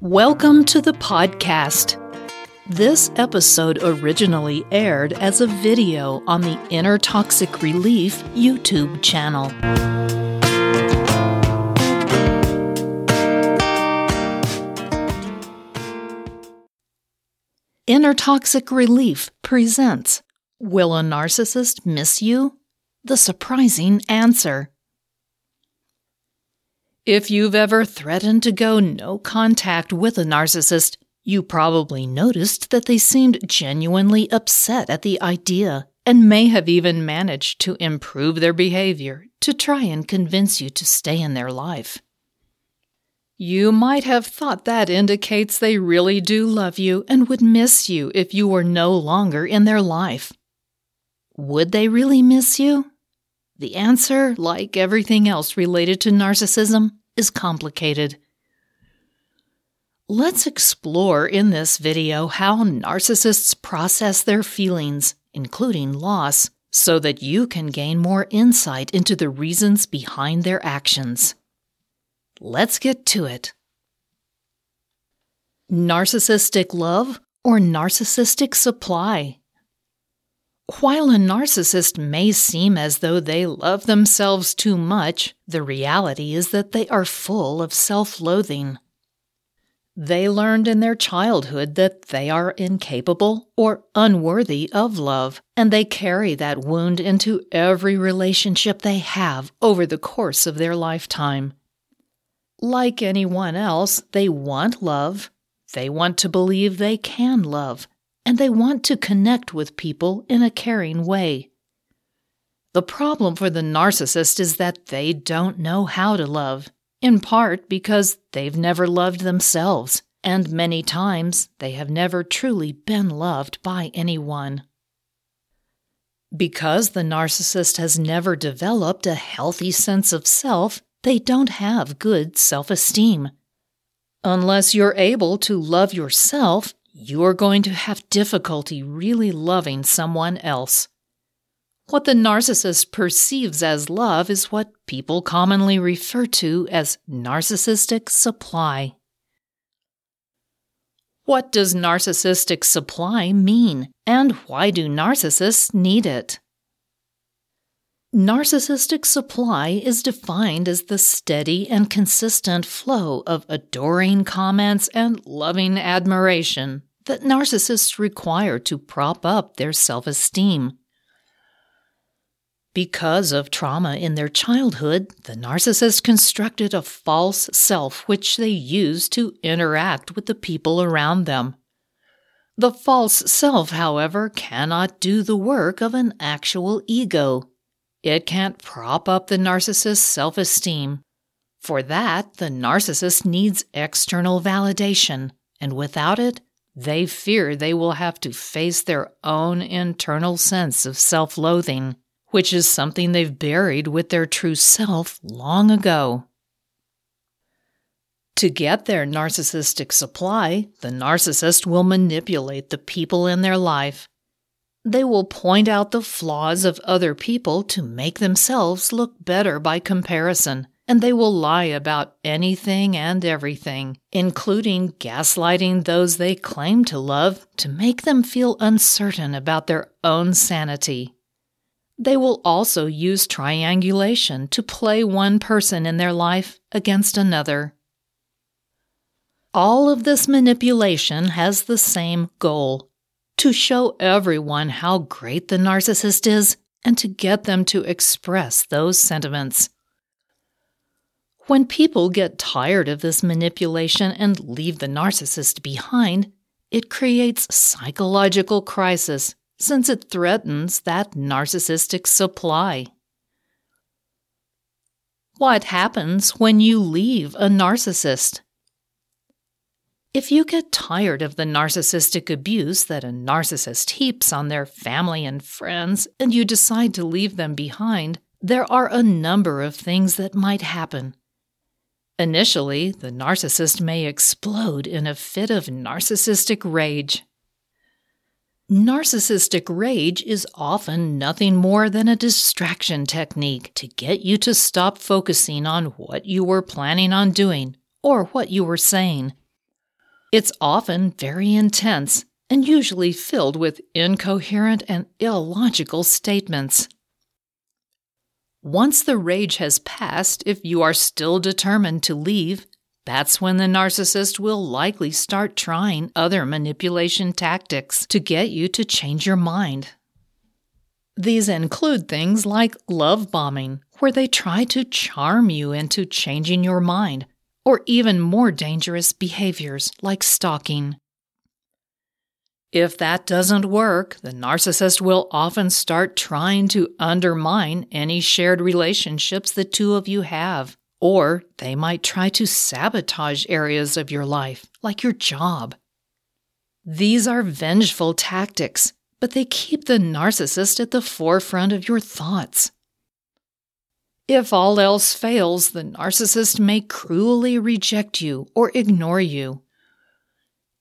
Welcome to the podcast. This episode originally aired as a video on the Inner Toxic Relief YouTube channel. Inner Toxic Relief presents Will a Narcissist Miss You? The Surprising Answer. If you've ever threatened to go no contact with a narcissist, you probably noticed that they seemed genuinely upset at the idea and may have even managed to improve their behavior to try and convince you to stay in their life. You might have thought that indicates they really do love you and would miss you if you were no longer in their life. Would they really miss you? The answer, like everything else related to narcissism, is complicated. Let's explore in this video how narcissists process their feelings, including loss, so that you can gain more insight into the reasons behind their actions. Let's get to it. Narcissistic love or narcissistic supply? While a narcissist may seem as though they love themselves too much, the reality is that they are full of self-loathing. They learned in their childhood that they are incapable or unworthy of love, and they carry that wound into every relationship they have over the course of their lifetime. Like anyone else, they want love, they want to believe they can love, and they want to connect with people in a caring way. The problem for the narcissist is that they don't know how to love, in part because they've never loved themselves, and many times they have never truly been loved by anyone. Because the narcissist has never developed a healthy sense of self, they don't have good self-esteem. Unless you're able to love yourself, you're going to have difficulty really loving someone else. What the narcissist perceives as love is what people commonly refer to as narcissistic supply. What does narcissistic supply mean, and why do narcissists need it? Narcissistic supply is defined as the steady and consistent flow of adoring comments and loving admiration that narcissists require to prop up their self-esteem. Because of trauma in their childhood, the narcissist constructed a false self which they use to interact with the people around them. The false self, however, cannot do the work of an actual ego. It can't prop up the narcissist's self-esteem. For that, the narcissist needs external validation, and without it, they fear they will have to face their own internal sense of self-loathing, which is something they've buried with their true self long ago. To get their narcissistic supply, the narcissist will manipulate the people in their life. They will point out the flaws of other people to make themselves look better by comparison, and they will lie about anything and everything, including gaslighting those they claim to love to make them feel uncertain about their own sanity. They will also use triangulation to play one person in their life against another. All of this manipulation has the same goal: to show everyone how great the narcissist is and to get them to express those sentiments. When people get tired of this manipulation and leave the narcissist behind, it creates psychological crisis, since it threatens that narcissistic supply. What happens when you leave a narcissist? If you get tired of the narcissistic abuse that a narcissist heaps on their family and friends, and you decide to leave them behind, there are a number of things that might happen. Initially, the narcissist may explode in a fit of narcissistic rage. Narcissistic rage is often nothing more than a distraction technique to get you to stop focusing on what you were planning on doing or what you were saying. It's often very intense and usually filled with incoherent and illogical statements. Once the rage has passed, if you are still determined to leave, that's when the narcissist will likely start trying other manipulation tactics to get you to change your mind. These include things like love bombing, where they try to charm you into changing your mind, or even more dangerous behaviors like stalking. If that doesn't work, the narcissist will often start trying to undermine any shared relationships the two of you have, or they might try to sabotage areas of your life, like your job. These are vengeful tactics, but they keep the narcissist at the forefront of your thoughts. If all else fails, the narcissist may cruelly reject you or ignore you.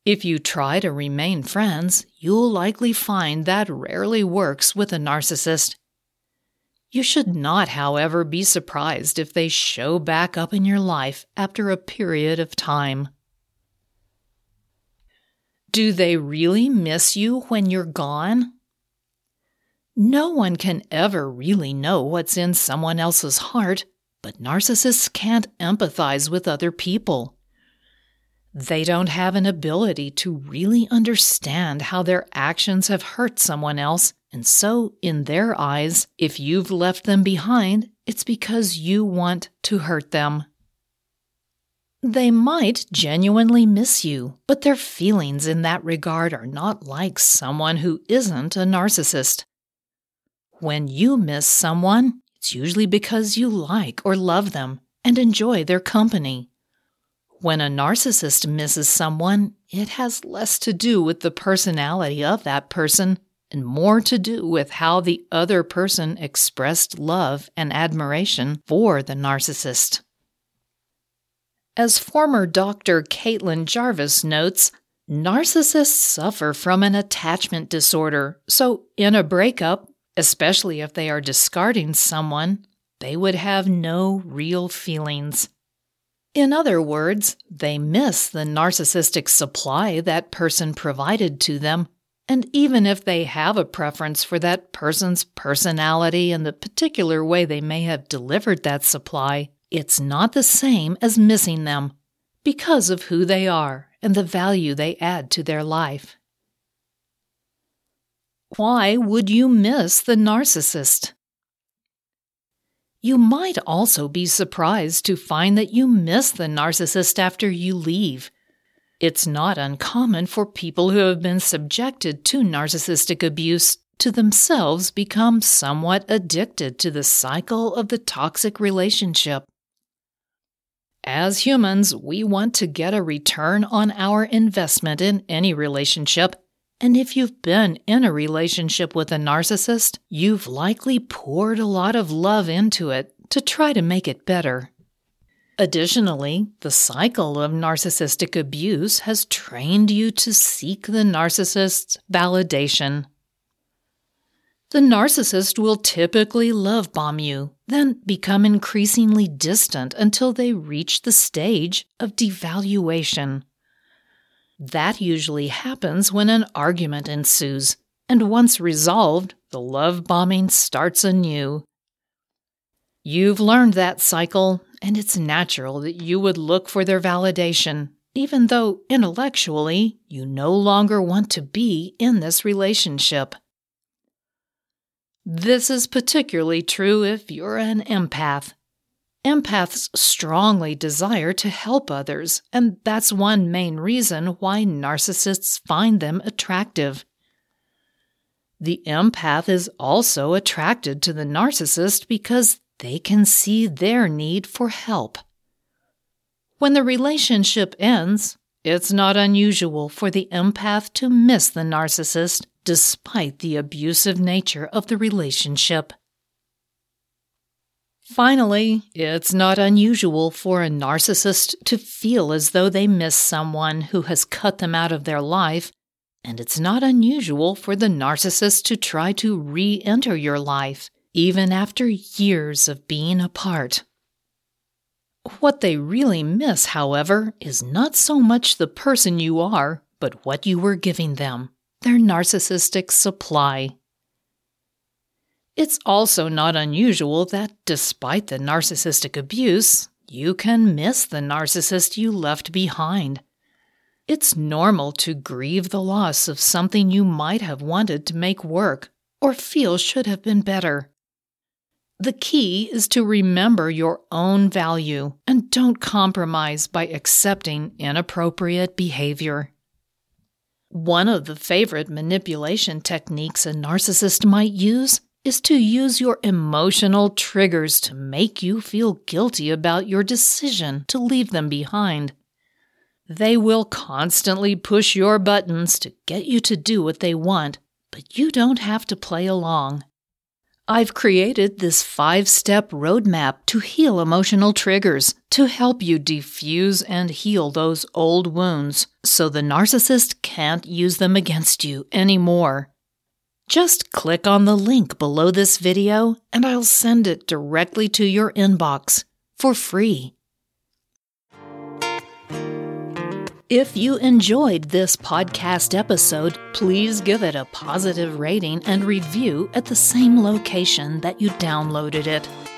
If you try to remain friends, you'll likely find that rarely works with a narcissist. You should not, however, be surprised if they show back up in your life after a period of time. Do they really miss you when you're gone? No one can ever really know what's in someone else's heart, but narcissists can't empathize with other people. They don't have an ability to really understand how their actions have hurt someone else, and so, in their eyes, if you've left them behind, it's because you want to hurt them. They might genuinely miss you, but their feelings in that regard are not like someone who isn't a narcissist. When you miss someone, it's usually because you like or love them and enjoy their company. When a narcissist misses someone, it has less to do with the personality of that person and more to do with how the other person expressed love and admiration for the narcissist. As former Dr. Caitlin Jarvis notes, narcissists suffer from an attachment disorder, so in a breakup, especially if they are discarding someone, they would have no real feelings. In other words, they miss the narcissistic supply that person provided to them, and even if they have a preference for that person's personality and the particular way they may have delivered that supply, it's not the same as missing them because of who they are and the value they add to their life. Why would you miss the narcissist? You might also be surprised to find that you miss the narcissist after you leave. It's not uncommon for people who have been subjected to narcissistic abuse to themselves become somewhat addicted to the cycle of the toxic relationship. As humans, we want to get a return on our investment in any relationship. And if you've been in a relationship with a narcissist, you've likely poured a lot of love into it to try to make it better. Additionally, the cycle of narcissistic abuse has trained you to seek the narcissist's validation. The narcissist will typically love bomb you, then become increasingly distant until they reach the stage of devaluation. That usually happens when an argument ensues, and once resolved, the love bombing starts anew. You've learned that cycle, and it's natural that you would look for their validation, even though intellectually you no longer want to be in this relationship. This is particularly true if you're an empath. Empaths strongly desire to help others, and that's one main reason why narcissists find them attractive. The empath is also attracted to the narcissist because they can see their need for help. When the relationship ends, it's not unusual for the empath to miss the narcissist despite the abusive nature of the relationship. Finally, it's not unusual for a narcissist to feel as though they miss someone who has cut them out of their life, and it's not unusual for the narcissist to try to re-enter your life, even after years of being apart. What they really miss, however, is not so much the person you are, but what you were giving them, their narcissistic supply. It's also not unusual that, despite the narcissistic abuse, you can miss the narcissist you left behind. It's normal to grieve the loss of something you might have wanted to make work or feel should have been better. The key is to remember your own value and don't compromise by accepting inappropriate behavior. One of the favorite manipulation techniques a narcissist might use is to use your emotional triggers to make you feel guilty about your decision to leave them behind. They will constantly push your buttons to get you to do what they want, but you don't have to play along. I've created this 5-step roadmap to heal emotional triggers to help you defuse and heal those old wounds so the narcissist can't use them against you anymore. Just click on the link below this video and I'll send it directly to your inbox for free. If you enjoyed this podcast episode, please give it a positive rating and review at the same location that you downloaded it.